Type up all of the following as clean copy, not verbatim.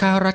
ข้ารา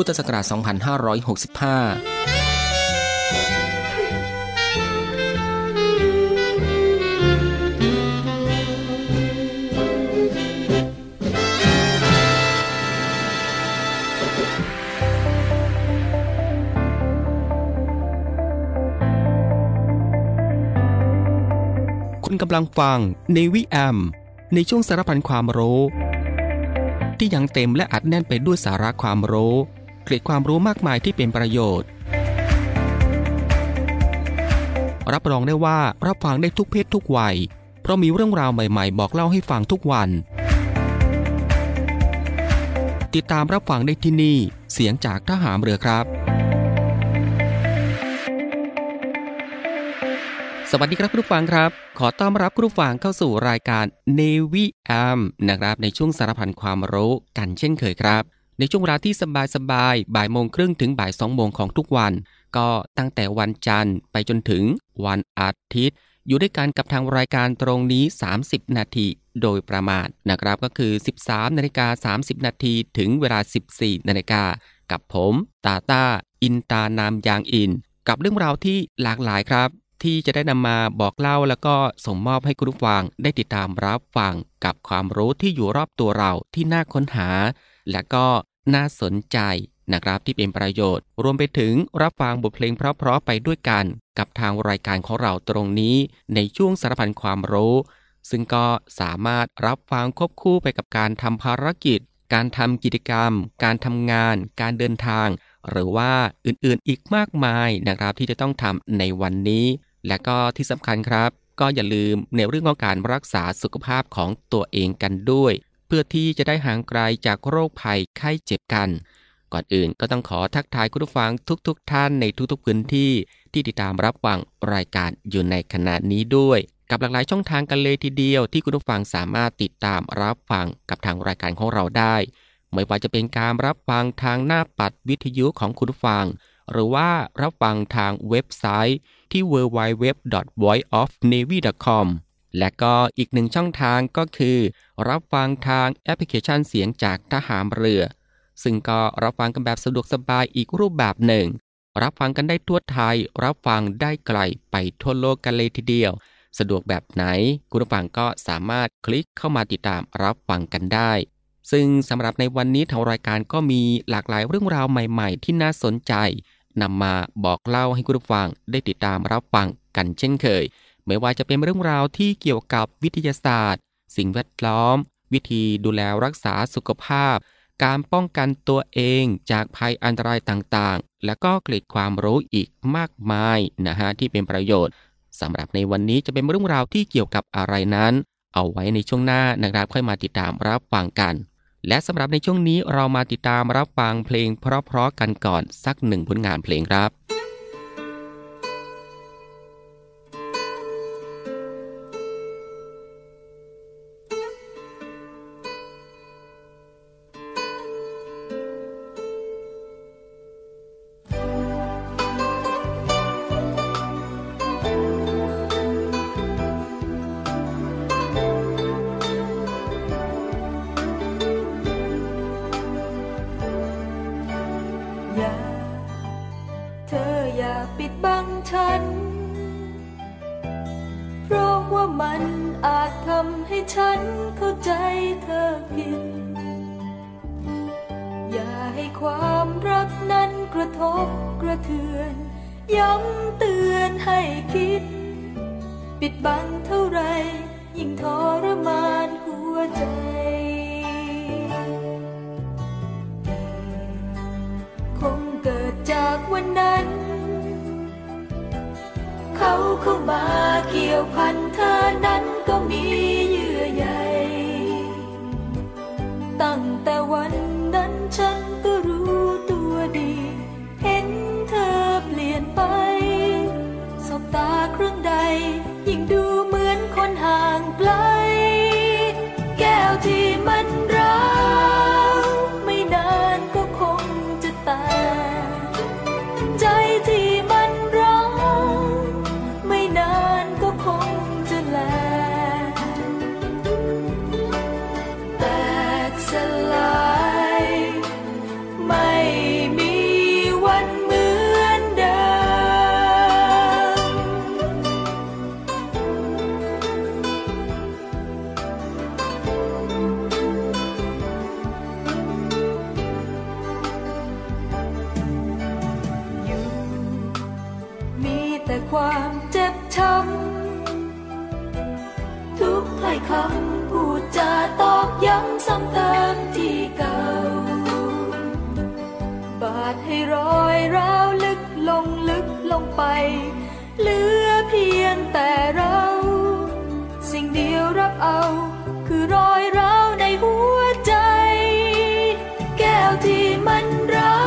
พุทธศักราช 2565คุณกำลังฟังในวิแอมในช่วงสารพันความรู้ที่ยังเต็มและอัดแน่นไปด้วยสาระความรู้เกล็ดความรู้มากมายที่เป็นประโยชน์รับรองได้ว่ารับฟังได้ทุกเพศทุกวัยเพราะมีเรื่องราวใหม่ๆบอกเล่าให้ฟังทุกวันติดตามรับฟังได้ที่นี่เสียงจากทหารเรือครับสวัสดีครับคุณผู้ฟังครับขอต้อนรับคุณผู้ฟังเข้าสู่รายการ Navy AM นะครับในช่วงสารพันความรู้กันเช่นเคยครับในช่วงเวลาที่สบายๆ 13:30 น.ถึง 14:00 น.ของทุกวันก็ตั้งแต่วันจันทร์ไปจนถึงวันอาทิตย์อยู่ด้วยกันกับทางรายการตรงนี้30นาทีโดยประมาณนะครับก็คือ 13:30 น.ถึงเวลา 14:00 น.กับผมตาต้าอินตานามยางอินกับเรื่องราวที่หลากหลายครับที่จะได้นำมาบอกเล่าแล้วก็ส่งมอบให้คุณผู้ฟังได้ติดตามรับฟังกับความรู้ที่อยู่รอบตัวเราที่น่าค้นหาและก็น่าสนใจนะครับที่เป็นประโยชน์รวมไปถึงรับฟังบทเพลงเพราะๆไปด้วยกันกับทางรายการของเราตรงนี้ในช่วงสารพันความรู้ซึ่งก็สามารถรับฟังควบคู่ไปกับการทำภารกิจการทำกิจกรรมการทำงานการเดินทางหรือว่าอื่นๆอีกมากมายนะครับที่จะต้องทำในวันนี้และก็ที่สำคัญครับก็อย่าลืมในเรื่องของการรักษาสุขภาพของตัวเองกันด้วยเพื่อที่จะได้ห่างไกลจากโรคภัยไข้เจ็บกันก่อนอื่นก็ต้องขอทักทายคุณผู้ฟังทุกท่านในทุกพื้นที่ที่ติดตามรับฟังรายการอยู่ในขณะนี้ด้วยกับหลากหลายช่องทางกันเลยทีเดียวที่คุณผู้ฟังสามารถติดตามรับฟังกับทางรายการของเราได้ไม่ว่าจะเป็นการรับฟังทางหน้าปัดวิทยุของคุณผู้ฟังหรือว่ารับฟังทางเว็บไซต์ที่ www.voiceofnavy.com และก็อีกหนึ่งช่องทางก็คือรับฟังทางแอปพลิเคชันเสียงจากทหารเรือซึ่งก็รับฟังกันแบบสะดวกสบายอีกรูปแบบหนึ่งรับฟังกันได้ทั่วไทยรับฟังได้ไกลไปทั่วโลกกันเลยทีเดียวสะดวกแบบไหนคุณผู้ฟังก็สามารถคลิกเข้ามาติดตามรับฟังกันได้ซึ่งสำหรับในวันนี้ทางรายการก็มีหลากหลายเรื่องราวใหม่ๆที่น่าสนใจนำมาบอกเล่าให้คุณผู้ฟังได้ติดตามรับฟังกันเช่นเคยไม่ว่าจะเป็นเรื่องราวที่เกี่ยวกับวิทยาศาสตร์สิ่งแวดล้อมวิธีดูแลรักษาสุขภาพการป้องกันตัวเองจากภัยอันตรายต่างๆและก็เกล็ดความรู้อีกมากมายนะฮะที่เป็นประโยชน์สำหรับในวันนี้จะเป็นเรื่องราวที่เกี่ยวกับอะไรนั้นเอาไว้ในช่วงหน้านะครับค่อยมาติดตามรับฟังกันและสำหรับในช่วงนี้เรามาติดตามรับฟังเพลงเพราะๆกันก่อนสักหนึ่งผลงานเพลงครับ ปิดบังฉันเพราะว่ามันอาจทำให้ฉันเข้าใจเธอผิดอย่าให้ความรักนั้นกระทบกระเทือนย้ำเตือนให้คิดปิดบังเท่าไรยิ่งทรมานหัวใจคงเกิดจากวันนั้นเขาเข้ามาเกี่ยวพันเธอนั้นก็มีเยื่อใยตั้งแต่วันนั้นฉันก็รู้ตัวดีเห็นเธอเปลี่ยนไปสบตาครั้งใดยิ่งดูเหมือนคนห่างไกลแก้วที่มันร้าวไม่นานก็คงจะแตกใจที่มันร้าวไม่นานก็คงจะแหลกแตกสลายไม่มีวันเหมือนเดิมอยู่มีแต่ความเจ็บช้ำทุกถ้อยคำพูดจาตอกย้ำซ้ำเติมที่เก่าบาดให้รอยร้าวลึกลงไปเหลือเพียงแต่เราสิ่งเดียวรับเอาคือรอยร้าวในหัวใจแก้วที่มันร้า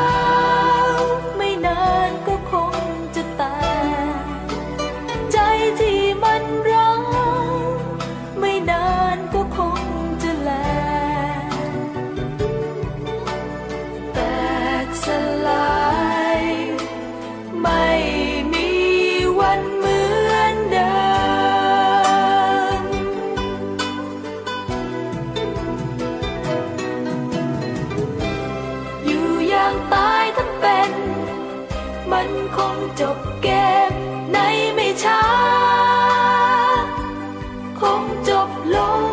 วไม่นานก็คงจะแตกใจที่มันร้าวไม่นานก็คงจะแหลกแตกสลายไม่มีวันเหมือนเดิมอยู่อย่างตายทั้งเป็นมันคงจบเกมในไม่ช้าคงจบลง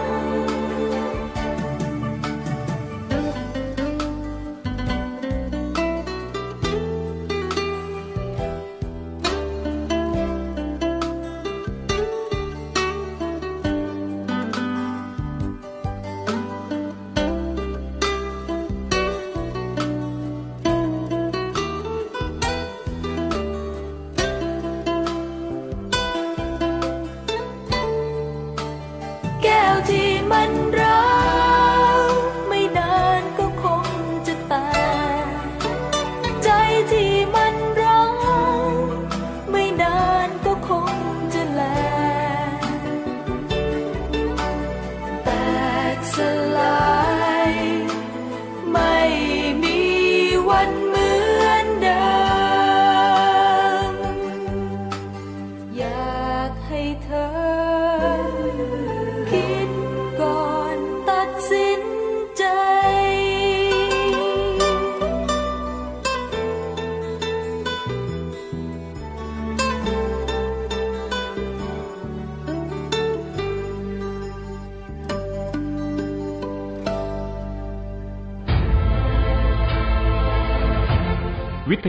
วิท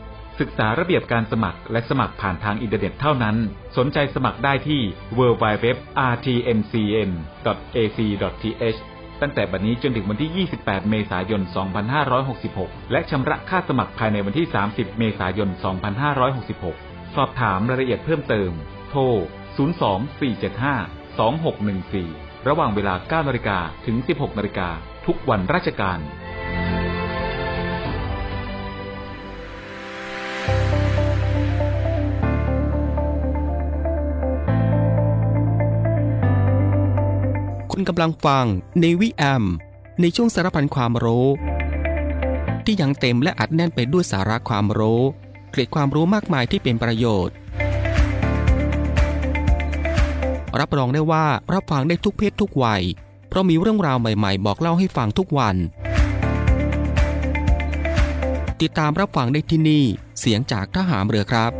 ศึกษาระเบียบการสมัครและสมัครผ่านทางอินเทอร์เน็ตเท่านั้นสนใจสมัครได้ที่ www.rtncn.ac.th ตั้งแต่บัดนี้จนถึงวันที่ 28 เมษายน 2566 และชำระค่าสมัครภายในวันที่ 30 เมษายน 2566 สอบถามรายละเอียดเพิ่มเติมโทร 024752614 ระหว่างเวลา 9 น.ถึง 16 น.ทุกวันราชการ คุณกำลังฟังในวิแอมในช่วงสารพันความรู้ที่ยังเต็มและอัดแน่นไปด้วยสาระความรู้เกร็ดความรู้มากมายที่เป็นประโยชน์รับรองได้ว่ารับฟังได้ทุกเพศทุกวัยเพราะมีเรื่องราวใหม่ๆบอกเล่าให้ฟังทุกวันติดตามรับฟังได้ที่นี่เสียงจากทหารเรือครับ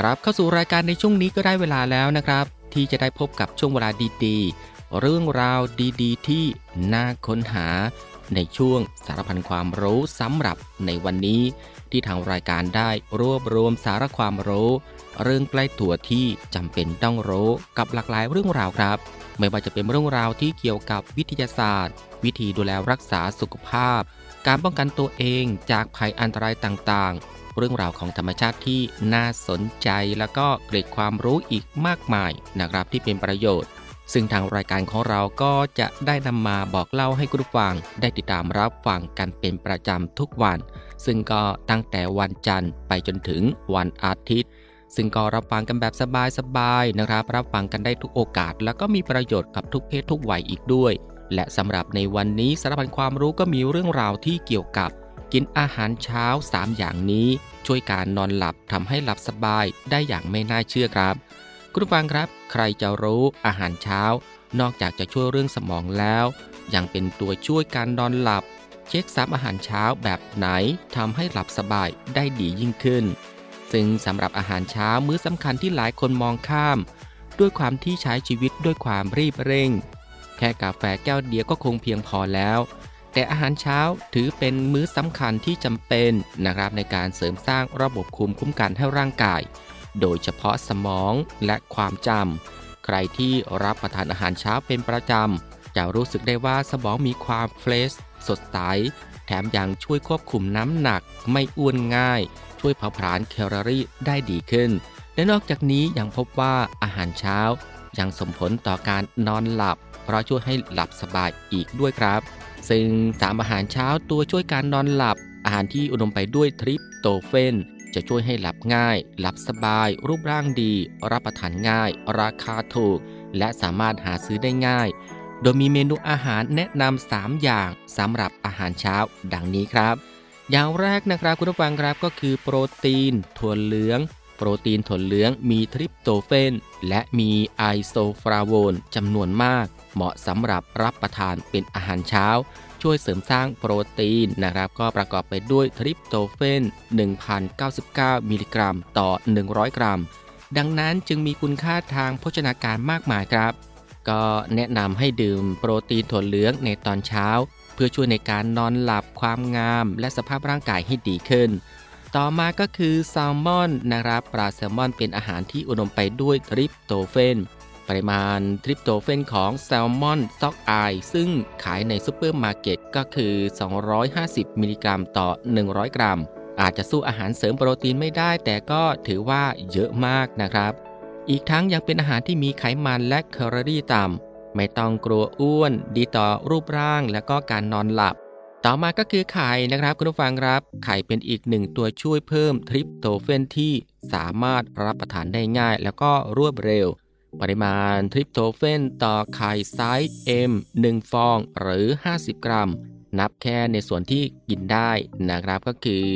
ครับเข้าสู่รายการในช่วงนี้ก็ได้เวลาแล้วนะครับที่จะได้พบกับช่วงเวลาดีๆเรื่องราวดีๆที่น่าค้นหาในช่วงสารพันความรู้สำหรับในวันนี้ที่ทางรายการได้รวบรวมสาระความรู้เรื่องใกล้ตัวที่จำเป็นต้องรู้กับหลากหลายเรื่องราวครับไม่ว่าจะเป็นเรื่องราวที่เกี่ยวกับวิทยาศาสตร์วิธีดูแลรักษาสุขภาพการป้องกันตัวเองจากภัยอันตรายต่างๆเรื่องราวของธรรมชาติที่น่าสนใจแล้วก็เกร็ดความรู้อีกมากมายนะครับที่เป็นประโยชน์ซึ่งทางรายการของเราก็จะได้นำมาบอกเล่าให้คุณผู้ฟังได้ติดตามรับฟังกันเป็นประจำทุกวันซึ่งก็ตั้งแต่วันจันทร์ไปจนถึงวันอาทิตย์ซึ่งก็รับฟังกันแบบสบายๆนะครับรับฟังกันได้ทุกโอกาสแล้วก็มีประโยชน์กับทุกเพศทุกวัยอีกด้วยและสำหรับในวันนี้สารพันความรู้ก็มีเรื่องราวที่เกี่ยวกับกินอาหารเช้า3อย่างนี้ช่วยการนอนหลับทำให้หลับสบายได้อย่างไม่น่าเชื่อครับคุณผู้ฟังครับใครจะรู้อาหารเช้านอกจากจะช่วยเรื่องสมองแล้วยังเป็นตัวช่วยการนอนหลับเช็ค3อาหารเช้าแบบไหนทำให้หลับสบายได้ดียิ่งขึ้นซึ่งสำหรับอาหารเช้ามื้อสำคัญที่หลายคนมองข้ามด้วยความที่ใช้ชีวิตด้วยความรีบเร่งแค่กาแฟแก้วเดียวก็คงเพียงพอแล้วแต่อาหารเช้าถือเป็นมื้อสำคัญที่จำเป็นนะครับในการเสริมสร้างระบบภูมิคุ้มกันให้ร่างกายโดยเฉพาะสมองและความจำใครที่รับประทานอาหารเช้าเป็นประจำจะรู้สึกได้ว่าสมองมีความเฟรชสดใสแถมยังช่วยควบคุมน้ำหนักไม่อ้วนง่ายช่วยเผาผลาญแคลอรี่ได้ดีขึ้นและนอกจากนี้ยังพบว่าอาหารเช้ายังส่งผลต่อการนอนหลับเพราะช่วยให้หลับสบายอีกด้วยครับซึ่ง3อาหารเช้าตัวช่วยการนอนหลับอาหารที่อุดมไปด้วยทริปโตเฟนจะช่วยให้หลับง่ายหลับสบายรูปร่างดีรับประทานง่ายราคาถูกและสามารถหาซื้อได้ง่ายโดยมีเมนูอาหารแนะนำ3อย่างสำหรับอาหารเช้าดังนี้ครับอย่างแรกนะครับคุณผู้ฟังครับก็คือโปรตีนถั่วเหลืองโปรตีนถั่วเหลืองมีทริปโตเฟนและมีไอโซฟลาโวนจำนวนมากเหมาะสำหรับรับประทานเป็นอาหารเช้าช่วยเสริมสร้างโปรตีนนะครับก็ประกอบไปด้วยทริปโตเฟน 1,099 มิลลิกรัมต่อ100 กรัมดังนั้นจึงมีคุณค่าทางโภชนาการมากมายครับก็แนะนำให้ดื่มโปรตีนถั่วเหลืองในตอนเช้าเพื่อช่วยในการนอนหลับความงามและสภาพร่างกายให้ดีขึ้นต่อมาก็คือแซลมอนนะครับปลาแซลมอนเป็นอาหารที่อุดมไปด้วยทริปโตเฟนปริมาณทริปโตเฟนของแซลมอนซอกอายซึ่งขายในซุปเปอร์มาร์เก็ตก็คือ250มิลลิกรัมต่อ100กรัมอาจจะสู้อาหารเสริมโปรตีนไม่ได้แต่ก็ถือว่าเยอะมากนะครับอีกทั้งยังเป็นอาหารที่มีไขมันและแคลอรี่ต่ำไม่ต้องกลัวอ้วนดีต่อรูปร่างและก็การนอนหลับต่อมาก็คือไข่นะครับคุณผู้ฟังครับไข่เป็นอีกหนึ่งตัวช่วยเพิ่มทริปโตเฟนที่สามารถรับประทานได้ง่ายแล้วก็รวดเร็วปริมาณทริปโตเฟนต่อไข่ไซส์ M 1 ฟองหรือ50กรัมนับแค่ในส่วนที่กินได้นะครับก็คือ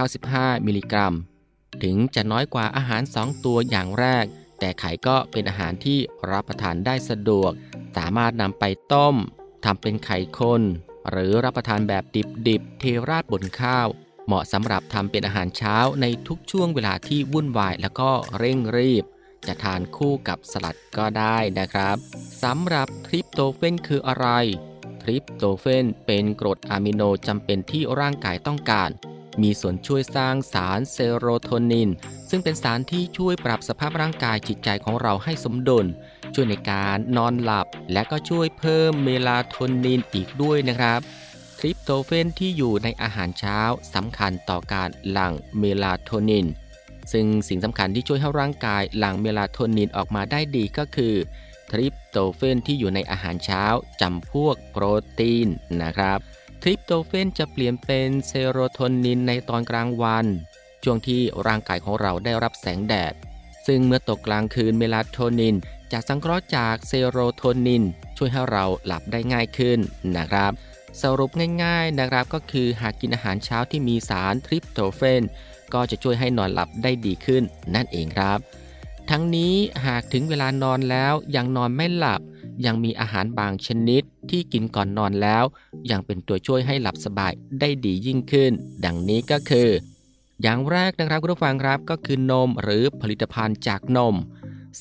95มิลลิกรัมถึงจะน้อยกว่าอาหาร2ตัวอย่างแรกแต่ไข่ก็เป็นอาหารที่รับประทานได้สะดวกสามารถนำไปต้มทำเป็นไข่ข้นหรือรับประทานแบบดิบๆเทราดบนข้าวเหมาะสำหรับทำเป็นอาหารเช้าในทุกช่วงเวลาที่วุ่นวายแล้วก็เร่งรีบจะทานคู่กับสลัดก็ได้นะครับสำหรับทริปโตเฟนคืออะไรทริปโตเฟนเป็นกรดอะมิโนจำเป็นที่ร่างกายต้องการมีส่วนช่วยสร้างสารเซโรโทนินซึ่งเป็นสารที่ช่วยปรับสภาพร่างกายจิตใจของเราให้สมดุลช่วยในการนอนหลับและก็ช่วยเพิ่มเมลาโทนินอีกด้วยนะครับทริปโตเฟนที่อยู่ในอาหารเช้าสำคัญต่อการหลั่งเมลาโทนินซึ่งสิ่งสำคัญที่ช่วยให้ร่างกายหลั่งเมลาโทนินออกมาได้ดีก็คือ ทริปโตเฟนที่อยู่ในอาหารเช้าจำพวกโปรตีนนะครับทริปโตเฟนจะเปลี่ยนเป็นเซโรโทนินในตอนกลางวันช่วงที่ร่างกายของเราได้รับแสงแดดซึ่งเมื่อตกกลางคืนเมลาโทนินจะสังเคราะห์จากเซโรโทนินช่วยให้เราหลับได้ง่ายขึ้นนะครับสรุปง่ายๆนะครับก็คือหากกินอาหารเช้าที่มีสารทริปโตเฟนก็จะช่วยให้นอนหลับได้ดีขึ้นนั่นเองครับทั้งนี้หากถึงเวลานอนแล้วยังนอนไม่หลับยังมีอาหารบางชนิดที่กินก่อนนอนแล้วยังเป็นตัวช่วยให้หลับสบายได้ดียิ่งขึ้นดังนี้ก็คืออย่างแรกนะครับคุณผู้ฟังครับก็คือนมหรือผลิตภัณฑ์จากนม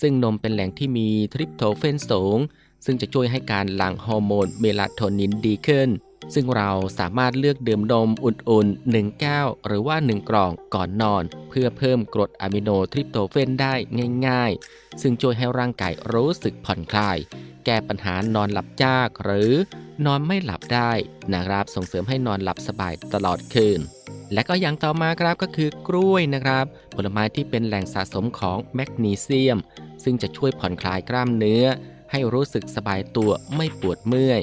ซึ่งนมเป็นแหล่งที่มีทริปโตเฟนสูงซึ่งจะช่วยให้การหลั่งฮอร์โมนเมลาโทนินดีขึ้นซึ่งเราสามารถเลือกดื่มนมอุ่นๆ1แก้วหรือว่า1กล่องก่อนนอนเพื่อเพิ่มกรดอะมิโนทริปโตเฟนได้ง่ายๆซึ่งช่วยให้ร่างกายรู้สึกผ่อนคลายแก้ปัญหานอนหลับยากหรือนอนไม่หลับได้นะครับส่งเสริมให้นอนหลับสบายตลอดคืนและก็อย่างต่อมาครับก็คือกล้วยนะครับผลไม้ที่เป็นแหล่งสะสมของแมกนีเซียมซึ่งจะช่วยผ่อนคลายกล้ามเนื้อให้รู้สึกสบายตัวไม่ปวดเมื่อย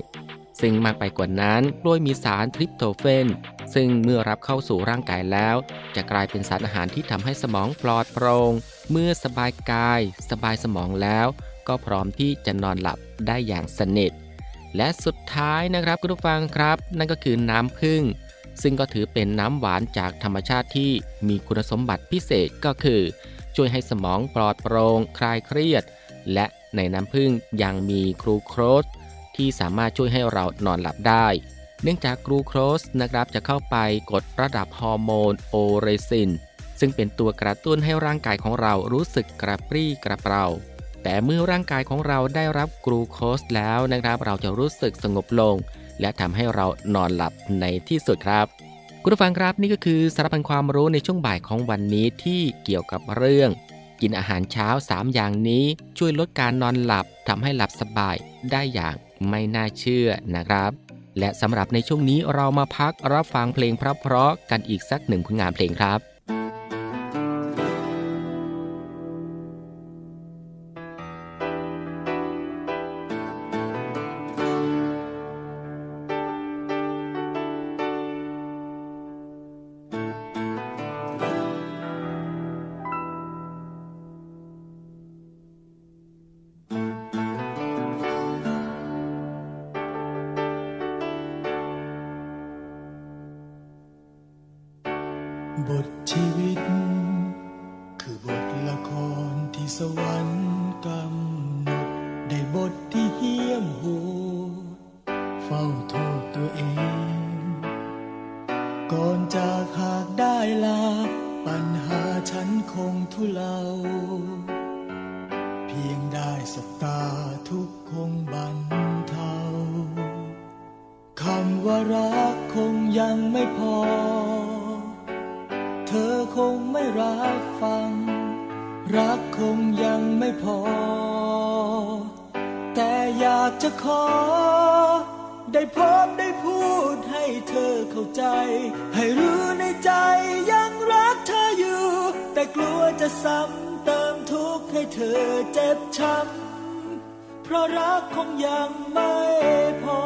ซึ่งมากไปกว่านั้นกล้วยมีสารทริปโตเฟนซึ่งเมื่อรับเข้าสู่ร่างกายแล้วจะกลายเป็นสารอาหารที่ทำให้สมองปลอดโปร่งเมื่อสบายกายสบายสมองแล้วก็พร้อมที่จะนอนหลับได้อย่างสนิทและสุดท้ายนะครับคุณผู้ฟังครับนั่นก็คือน้ำผึ้งซึ่งก็ถือเป็นน้ำหวานจากธรรมชาติที่มีคุณสมบัติพิเศษก็คือช่วยให้สมองปลอดโปร่งคลายเครียดและในน้ำผึ้งยังมีกลูโคสที่สามารถช่วยให้เรานอนหลับได้เนื่องจากกลูโคสนะครับจะเข้าไปกดระดับฮอร์โมนโอเรซินซึ่งเป็นตัวกระตุ้นให้ร่างกายของเรารู้สึกกระปรี้กระเปร่าแต่เมื่อร่างกายของเราได้รับกลูโคสแล้วนะครับเราจะรู้สึกสงบลงและทำให้เรานอนหลับในที่สุดครับคุณผู้ฟังครับนี่ก็คือสาระความรู้ในช่วงบ่ายของวันนี้ที่เกี่ยวกับเรื่องกินอาหารเช้า3อย่างนี้ช่วยลดการนอนหลับทำให้หลับสบายได้อย่างไม่น่าเชื่อนะครับและสำหรับในช่วงนี้เรามาพักรับฟังเพลงเพราะๆกันอีกสักหนึ่งผลงานเพลงครับบทชีวิตคือบทละครที่สวรรค์กำหนดได้บทที่เหี้ยมโหดเฝ้าโทษตัวเองก่อนจากหากได้ลาปัญหาฉันคงทุเลาเพียงได้สบตาทุกคงบรรเทาคำว่ารักคงยังไม่พอเธอคงไม่รับฟังรักคงยังไม่พอแต่อยากจะขอได้พบได้พูดให้เธอเข้าใจให้รู้ในใจยังรักเธออยู่แต่กลัวจะซ้ำเติมทุกข์ให้เธอเจ็บช้ำเพราะรักคงยังไม่พอ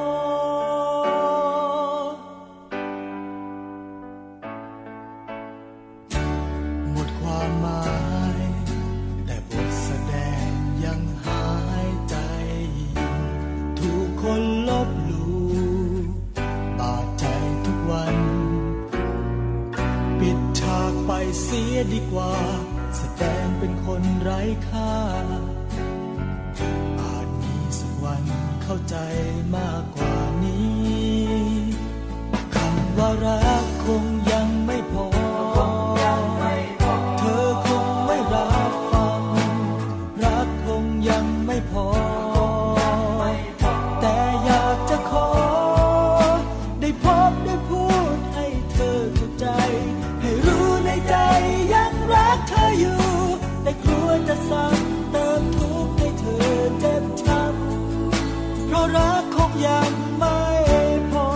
เสียดีกว่าแสดงเป็นคนไร้ค่าอาจมีสักวันเข้าใจมากกว่านี้คำว่ารักคงยังไม่พอเธอคงไม่รับฟังรักคงยังไม่พอแต่อยากจะขอได้พบได้พูดให้เธอเข้าใจใจยังรักเธออยู่แต่กลัวจะซ้ำเติมทุกข์ให้เธอเจ็บช้ำเพราะรักคงยังไม่พอ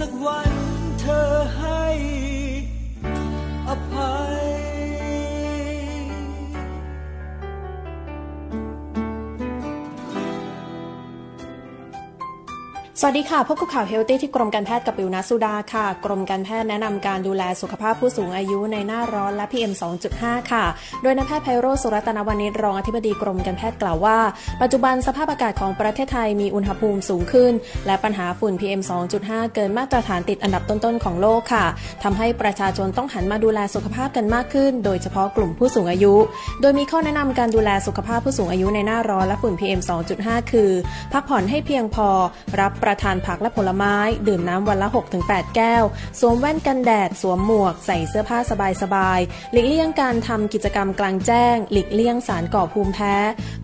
สักวันเธอให้อภัยสวัสดีค่ะพบกับข่าว Healthy ที่กรมการแพทย์กับปิวณสุดาค่ะกรมการแพทย์แนะนำการดูแลสุขภาพผู้สูงอายุในหน้าร้อนและ PM 2.5 ค่ะโดยนายแพทย์ไพโรจน์ สุรัตนวณิช รองอธิบดีกรมการแพทย์กล่าวว่าปัจจุบันสภาพอากาศของประเทศไทยมีอุณหภูมิสูงขึ้นและปัญหาฝุ่น PM 2.5 เกินมาตรฐานติดอันดับต้นๆของโลกค่ะทำให้ประชาชนต้องหันมาดูแลสุขภาพกันมากขึ้นโดยเฉพาะกลุ่มผู้สูงอายุโดยมีข้อแนะนำการดูแลสุขภาพผู้สูงอายุในหน้าร้อนและฝุ่น PM 2.5 คือพักผ่อนให้เพียงพอรับประทานผักและผลไม้ดื่มน้ำวันละ 6-8 แก้วสวมแว่นกันแดดสวมหมวกใส่เสื้อผ้าสบายๆหลีกเลี่ยงการทำกิจกรรมกลางแจ้งหลีกเลี่ยงสารก่อภูมิแพ้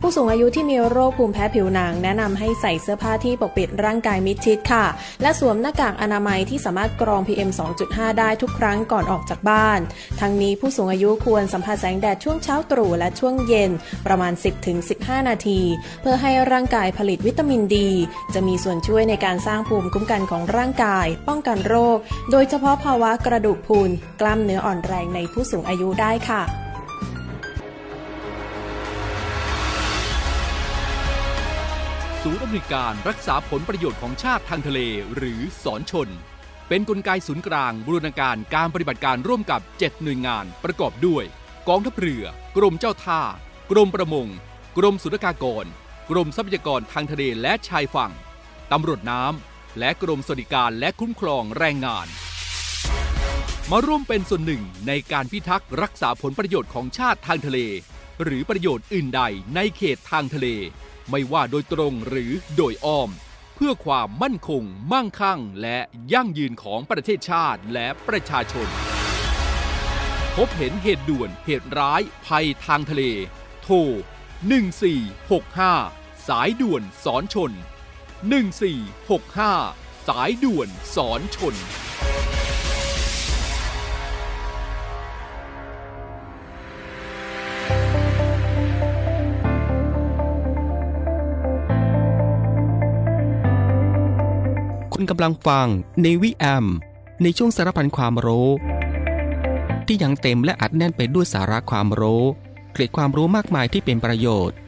ผู้สูงอายุที่มีโรคภูมิแพ้ผิวหนังแนะนำให้ใส่เสื้อผ้าที่ปกปิดร่างกายมิดชิดค่ะและสวมหน้ากากอนามัยที่สามารถกรอง PM 2.5 ได้ทุกครั้งก่อนออกจากบ้านทั้งนี้ผู้สูงอายุควรสัมผัสแสงแดดช่วงเช้าตรู่และช่วงเย็นประมาณ 10-15 นาทีเพื่อให้ร่างกายผลิตวิตามินดีจะมีส่วนช่วยในการสร้างภูมิคุ้มกันของร่างกายป้องกันโรคโดยเฉพาะภาวะกระดูกพรุนกล้ามเนื้ออ่อนแรงในผู้สูงอายุได้ค่ะศูนย์อำนวยการรักษาผลประโยชน์ของชาติทางทะเลหรือสนชนเป็นกลไกศูนย์กลางบูรณาการการปฏิบัติการร่วมกับ7หน่วยงานประกอบด้วยกองทัพเรือกรมเจ้าท่ากรมประมงกรมศุลกากรกรมทรัพยากรทางทะเลและชายฝั่งตำรวจน้ำและกรมสวัสดิการและคุ้มครองแรงงานมาร่วมเป็นส่วนหนึ่งในการพิทักษ์รักษาผลประโยชน์ของชาติทางทะเลหรือประโยชน์อื่นใดในเขตทางทะเลไม่ว่าโดยตรงหรือโดยอ้อมเพื่อความมั่นคงมั่งคั่งและยั่งยืนของประเทศชาติและประชาชนพบเห็นเหตุด่วนเหตุร้ายภัยทางทะเลโทร1465สายด่วนสนชน1465สายด่วนสนชนคุณกำลังฟังเนวี่แอมในช่วงสารพันความรู้ที่ยังเต็มและอัดแน่นไปด้วยสาระความรู้เกร็ดความรู้มากมายที่เป็นประโยชน์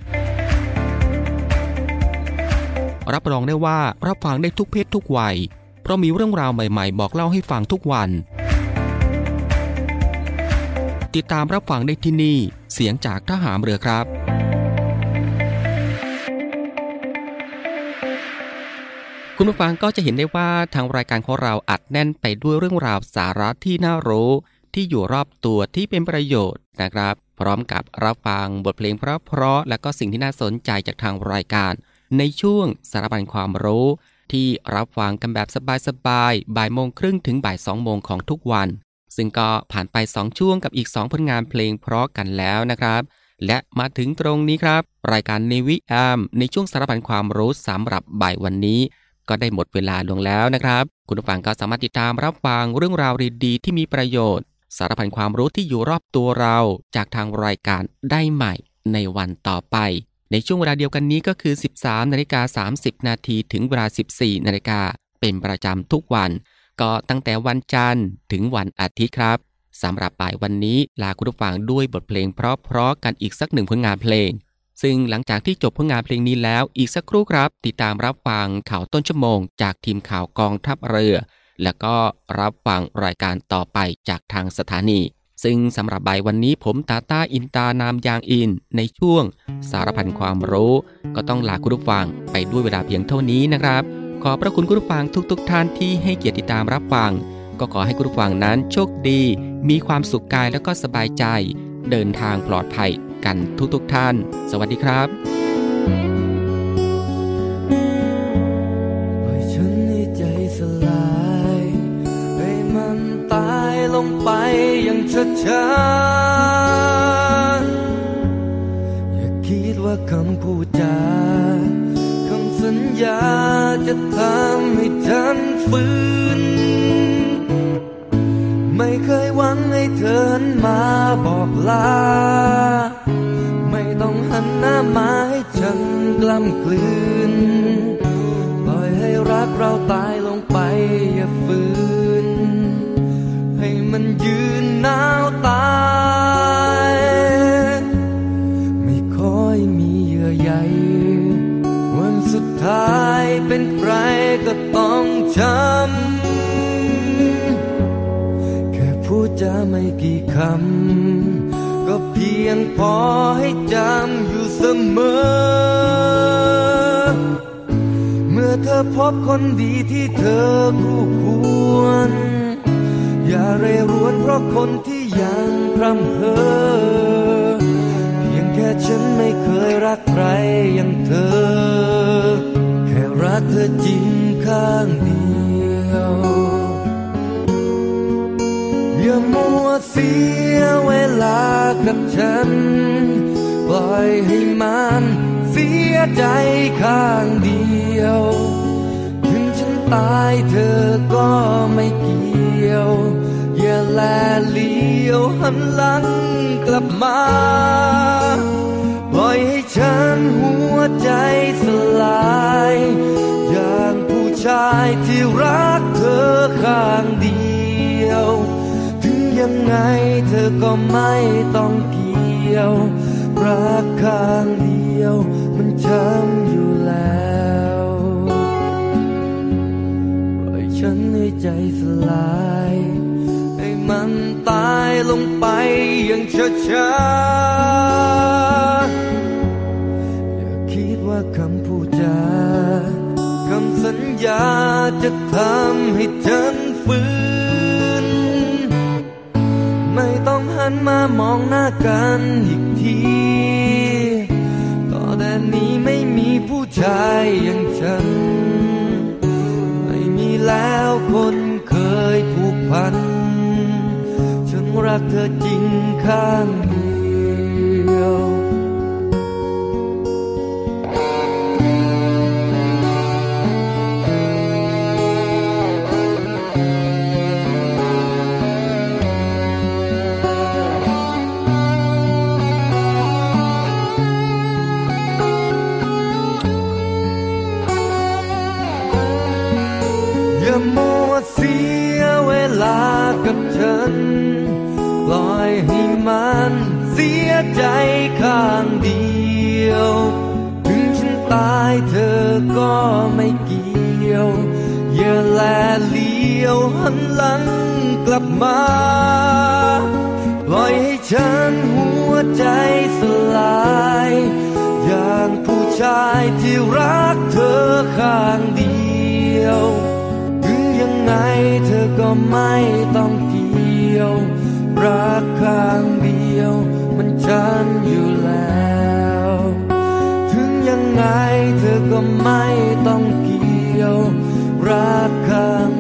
รับรองได้ว่ารับฟังได้ทุกเพศทุกวัยเพราะมีเรื่องราวใหม่ๆบอกเล่าให้ฟังทุกวันติดตามรับฟังได้ที่นี่เสียงจากทหารเรือครับคุณผู้ฟังก็จะเห็นได้ว่าทางรายการของเราอัดแน่นไปด้วยเรื่องราวสาระที่น่ารู้ที่อยู่รอบตัวที่เป็นประโยชน์นะครับพร้อมกับรับฟังบทเพลงเพราะๆและก็สิ่งที่น่าสนใจจากทางรายการในช่วงสารพันความรู้ที่รับฟังกันแบบสบายๆ 13:30 น.ถึง 14:00 น.ของทุกวันซึ่งก็ผ่านไป2ช่วงกับอีก2ผลงานเพลงเพราะกันแล้วนะครับและมาถึงตรงนี้ครับรายการเนวิแอมในช่วงสารพันความรู้สำหรับบ่ายวันนี้ก็ได้หมดเวลาลงแล้วนะครับคุณผู้ฟังก็สามารถติดตามรับฟังเรื่องราวดีๆที่มีประโยชน์สารพันความรู้ที่อยู่รอบตัวเราจากทางรายการได้ใหม่ในวันต่อไปในช่วงเวลาเดียวกันนี้ก็คือ 13:30 น.ถึงเวลา 14:00 น.เป็นประจำทุกวันก็ตั้งแต่วันจันทร์ถึงวันอาทิตย์ครับสำหรับบ่ายวันนี้ลาคุณผู้ฟังด้วยบทเพลงเพราะๆกันอีกสักหนึ่งผลงานเพลงซึ่งหลังจากที่จบผลงานเพลงนี้แล้วอีกสักครู่ครับติดตามรับฟังข่าวต้นชั่วโมงจากทีมข่าวกองทัพเรือแล้วก็รับฟังรายการต่อไปจากทางสถานีซึ่งสำหรับบ่ายวันนี้ผมตาต้าอินตานามยางอินในช่วงสารพันความรู้ก็ต้องลาคุณผู้ฟังไปด้วยเวลาเพียงเท่านี้นะครับขอพระคุณคุณผู้ฟังทุกท่านที่ให้เกียรติตามรับฟังก็ขอให้คุณผู้ฟังนั้นโชคดีมีความสุขกายแล้วก็สบายใจเดินทางปลอดภัยกันทุกท่านสวัสดีครับฉันในใจสลายให้มันตายลงไปอย่างช้าๆอย่าคิดว่าคำพูดจาคำสัญญาจะทำให้ฉันฟื้นไม่เคยหวังให้เธอมาบอกลาไม่ต้องหันหน้ามาให้ฉันกล้ำกลืนปล่อยให้รักเราตายลงไปอย่าฝืน จะไม่กี่คำก็เพียงพอให้จำอยู่เสมอเมื่อเธอพบคนดีที่เธอคู่ควรอย่าเร่รวนเพราะคนที่ยังพร่ำเพ้อเพียงแค่ฉันไม่เคยรักใครอย่างเธอแค่รักเธอจริงข้างเดียวอย่ามัวเสียเวลากับฉันปล่อยให้มันเสียใจข้างเดียวถึงฉันตายเธอก็ไม่เกี่ยวอย่าแลเหลียวหันหลังกลับมาปล่อยให้ฉันหัวใจสลายอย่างผู้ชายที่รักเธอข้างเดียวยังไงเธอก็ไม่ต้องเกี่ยวรักข้างเดียวมันช้ำอยู่แล้วปล่อยฉันให้ใจสลายให้มันตายลงไปอย่างช้าๆอย่าคิดว่าคำพูดจาคำสัญญาจะทำให้ฉันฟื้นไม่ต้องหันมามองหน้ากันอีกทีต่อแต่นี้ไม่มีผู้ชายอย่างฉันไม่มีแล้วคนเคยผูกพันฉันรักเธอจริงข้างเดียวเสียเวลากับฉันปล่อยให้มันเสียใจข้างเดียวถึงฉันตายเธอก็ไม่เกี่ยวอย่าแลเหลียวหันหลังกลับมาปล่อยให้ฉันหัวใจสลายอย่างผู้ชายที่รักเธอข้างเดียวยังไงเธอก็ไม่ต้องเกี่ยวรักข้างเดียวมันฉันอยู่แล้วถึงยังไงเธอก็ไม่ต้องเกี่ยวรักข้าง